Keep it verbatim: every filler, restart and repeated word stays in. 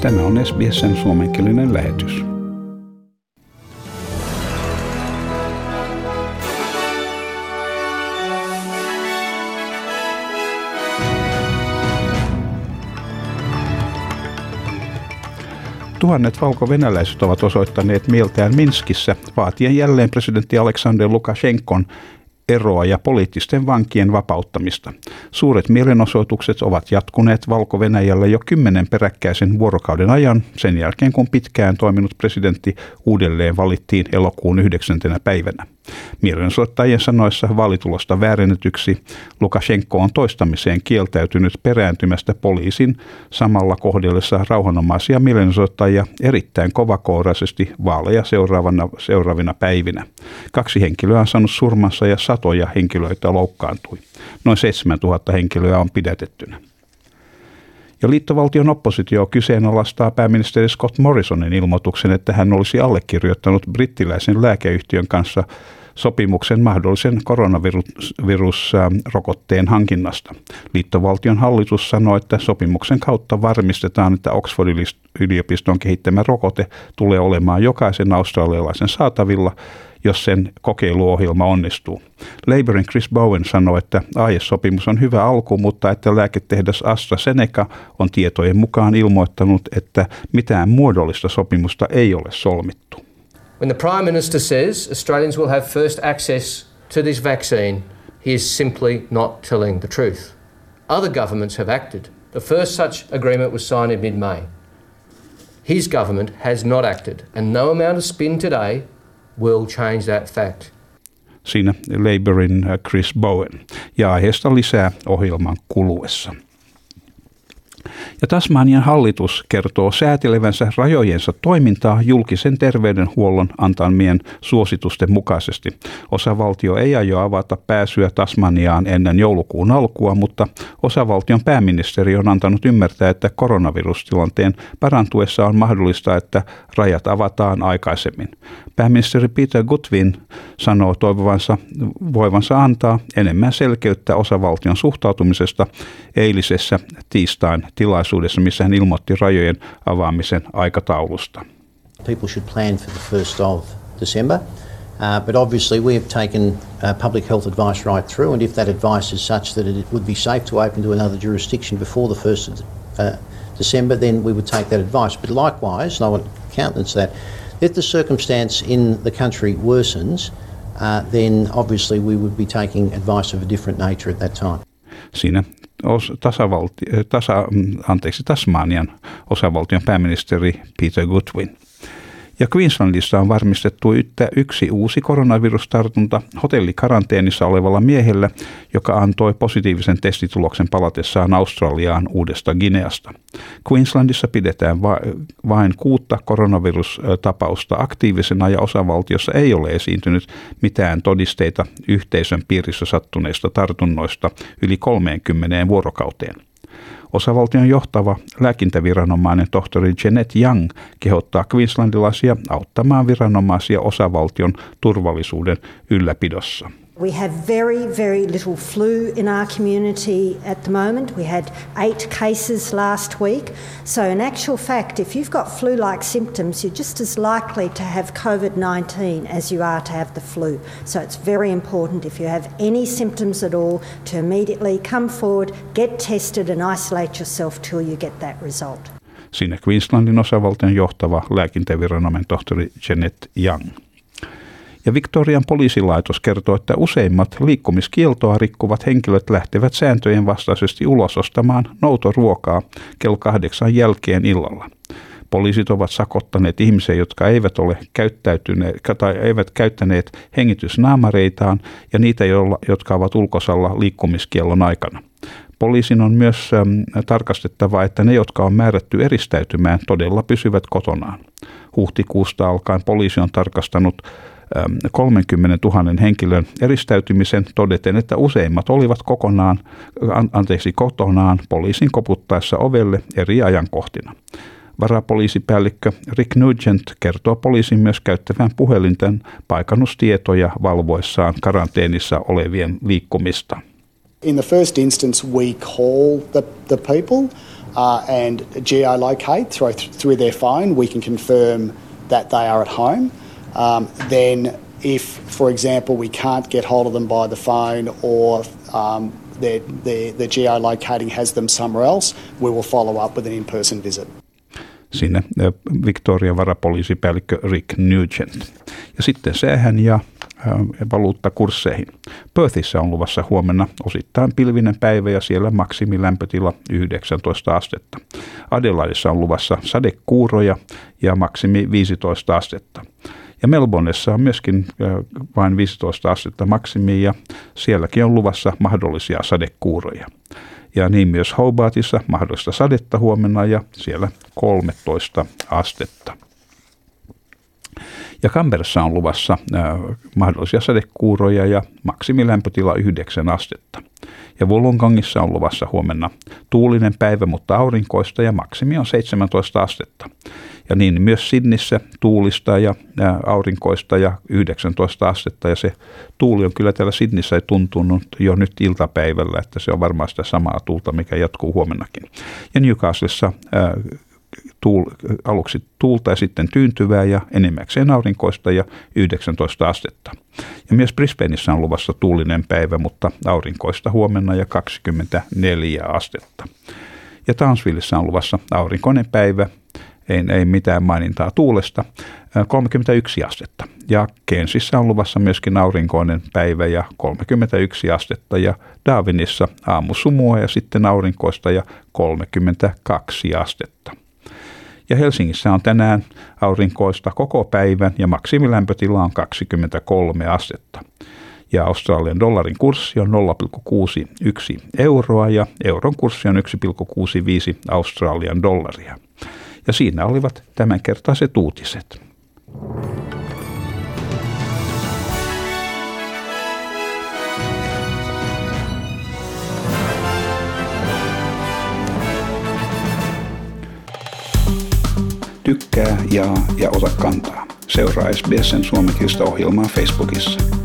Tämä on S B S:n suomenkielinen lähetys. Tuhannet valko-venäläiset ovat osoittaneet mieltään Minskissä vaatien jälleen presidentti Aleksander Lukashenkon eroa ja poliittisten vankien vapauttamista. Suuret mielenosoitukset ovat jatkuneet Valko-Venäjällä jo kymmenen peräkkäisen vuorokauden ajan sen jälkeen, kun pitkään toiminut presidentti uudelleen valittiin elokuun yhdeksäntenä päivänä. Mielenosoittajien sanoissa vaalitulosta väärennetyksi Lukashenko on toistamiseen kieltäytynyt perääntymästä poliisin samalla kohdellessa rauhanomaisia mielenosoittajia erittäin kovakouraisesti vaaleja seuraavana, seuraavina päivinä. Kaksi henkilöä on saanut surmansa ja satoja henkilöitä loukkaantui. Noin seitsemäntuhatta henkilöä on pidätettynä. Ja liittovaltion oppositio kyseenalaistaa pääministeri Scott Morrisonin ilmoituksen, että hän olisi allekirjoittanut brittiläisen lääkeyhtiön kanssa sopimuksen mahdollisen koronavirusrokotteen hankinnasta. Liittovaltion hallitus sanoi, että sopimuksen kautta varmistetaan, että Oxfordin yliopiston kehittämä rokote tulee olemaan jokaisen australialaisen saatavilla, jos sen kokeiluohjelma onnistuu. Labourin Chris Bowen sanoi, että aiesopimus on hyvä alku, mutta että lääketehdas AstraZeneca on tietojen mukaan ilmoittanut, että mitään muodollista sopimusta ei ole solmittu. When the Prime Minister says Australians will have first access to this vaccine, he is simply not telling the truth. Other governments have acted. The first such agreement was signed in mid-May. His government has not acted, and no amount of spin today will change that fact. Siinä Labourin Chris Bowen. Ja aiheesta lisää ohjelman kuluessa. Ja Tasmanian hallitus kertoo säätelevänsä rajojensa toimintaa julkisen terveydenhuollon antamien suositusten mukaisesti. Osavaltio ei aio avata pääsyä Tasmaniaan ennen joulukuun alkua, mutta osavaltion pääministeri on antanut ymmärtää, että koronavirustilanteen parantuessa on mahdollista, että rajat avataan aikaisemmin. Pääministeri Peter Goodwin sanoo toivovansa voivansa antaa enemmän selkeyttä osavaltion suhtautumisesta eilisessä tiistain tilaisuudessa, missä hän ilmoitti rajojen avaamisen aikataulusta. People should plan for the first of December, uh, but obviously we have taken uh, public health advice right through, and if that advice is such that it would be safe to open to another jurisdiction before the first of uh, December, then we would take that advice. But likewise, and I would countenance that, if the circumstance in the country worsens, uh, then obviously we would be taking advice of a different nature at that time. Siinä tasavalti, tasa, anteeksi, Tasmanian osavaltion pääministeri Peter Goodwin. Ja Queenslandissa on varmistettu yksi uusi koronavirustartunta hotellikaranteenissa olevalla miehellä, joka antoi positiivisen testituloksen palatessaan Australiaan uudesta Gineasta. Queenslandissa pidetään va- vain kuutta koronavirustapausta aktiivisena ja osavaltiossa ei ole esiintynyt mitään todisteita yhteisön piirissä sattuneista tartunnoista yli kolmeenkymmeneen vuorokauteen. Osavaltion johtava lääkintäviranomainen tohtori Jeanette Young kehottaa queenslandilaisia auttamaan viranomaisia osavaltion turvallisuuden ylläpidossa. We have very, very little flu in our community at the moment. We had eight cases last week. So in actual fact, if you've got flu-like symptoms, you're just as likely to have covid nineteen as you are to have the flu. So it's very important if you have any symptoms at all to immediately come forward, get tested and isolate yourself till you get that result. Siinä Queenslandin osavaltion johtava lääkintäviranomainen tohtori Jeanette Young. Ja Victorian poliisilaitos kertoo, että useimmat liikkumiskieltoa rikkuvat henkilöt lähtevät sääntöjen vastaisesti ulos ostamaan noutoruokaa kello kahdeksan jälkeen illalla. Poliisit ovat sakottaneet ihmisiä, jotka eivät ole käyttäytyneet tai eivät käyttäneet hengitysnaamareitaan ja niitä, jotka ovat ulkosalla liikkumiskiellon aikana. Poliisin on myös äm, tarkastettava, että ne, jotka on määrätty eristäytymään, todella pysyvät kotonaan. Huhtikuusta alkaen poliisi on tarkastanut kolmekymmentätuhatta henkilön eristäytymisen todeten, että useimmat olivat kokonaan, anteeksi, kotonaan poliisin koputtaessa ovelle eri ajankohtina. Varapoliisipäällikkö Rick Nugent kertoo poliisin myös käyttävän puhelinten paikannustietoja valvoissaan karanteenissa olevien liikkumista. In the first instance we call the, the people uh, and geolocate through, through their phone, we can confirm that they are at home. Um, then if, for example, we can't get hold of them by the phone or um, their, their, their geolocating has them somewhere else, we will follow up with an in-person visit. Sinne Victorian varapoliisipäällikkö Rick Nugent. Ja sitten säähän ja valuuttakursseihin. Perthissä on luvassa huomenna osittain pilvinen päivä ja siellä maksimilämpötila yhdeksäntoista astetta. Adelaidessa on luvassa sadekuuroja ja maksimi viisitoista astetta. Ja Melbourneissa on myöskin vain viisitoista astetta maksimia ja sielläkin on luvassa mahdollisia sadekuuroja. Ja niin myös Hobartissa mahdollista sadetta huomenna ja siellä kolmetoista astetta. Ja Canberrassa on luvassa äh, mahdollisia sadekuuroja ja maksimilämpötila yhdeksän astetta. Ja Wollongongissa on luvassa huomenna tuulinen päivä, mutta aurinkoista ja maksimi on seitsemäntoista astetta. Ja niin myös Sydneyssä tuulista ja äh, aurinkoista ja yhdeksäntoista astetta. Ja se tuuli on kyllä täällä Sydneyssä tuntunut jo nyt iltapäivällä, että se on varmaan sitä samaa tuulta, mikä jatkuu huomennakin. Ja Newcastlessa äh, Tuul, aluksi tuulta ja sitten tyyntyvää ja enimmäkseen aurinkoista ja yhdeksäntoista astetta. Ja myös Brisbaneissa on luvassa tuulinen päivä, mutta aurinkoista huomenna ja kaksikymmentäneljä astetta. Ja Townsvillessa on luvassa aurinkoinen päivä, ei, ei mitään mainintaa tuulesta, kolmekymmentäyksi astetta. Ja Cairnsissa on luvassa myöskin aurinkoinen päivä ja kolmekymmentäyksi astetta. Ja Darwinissa aamusumua ja sitten aurinkoista ja kolmekymmentäkaksi astetta. Ja Helsingissä on tänään aurinkoista koko päivän ja maksimilämpötila on kaksikymmentäkolme astetta. Ja Australian dollarin kurssi on nolla pilkku kuusikymmentäyksi euroa ja euron kurssi on yksi pilkku kuusikymmentäviisi Australian dollaria. Ja siinä olivat tämänkertaiset uutiset. Tykkää, jaa ja ota kantaa. Seuraa S B S:n suomenkielistä ohjelmaa Facebookissa.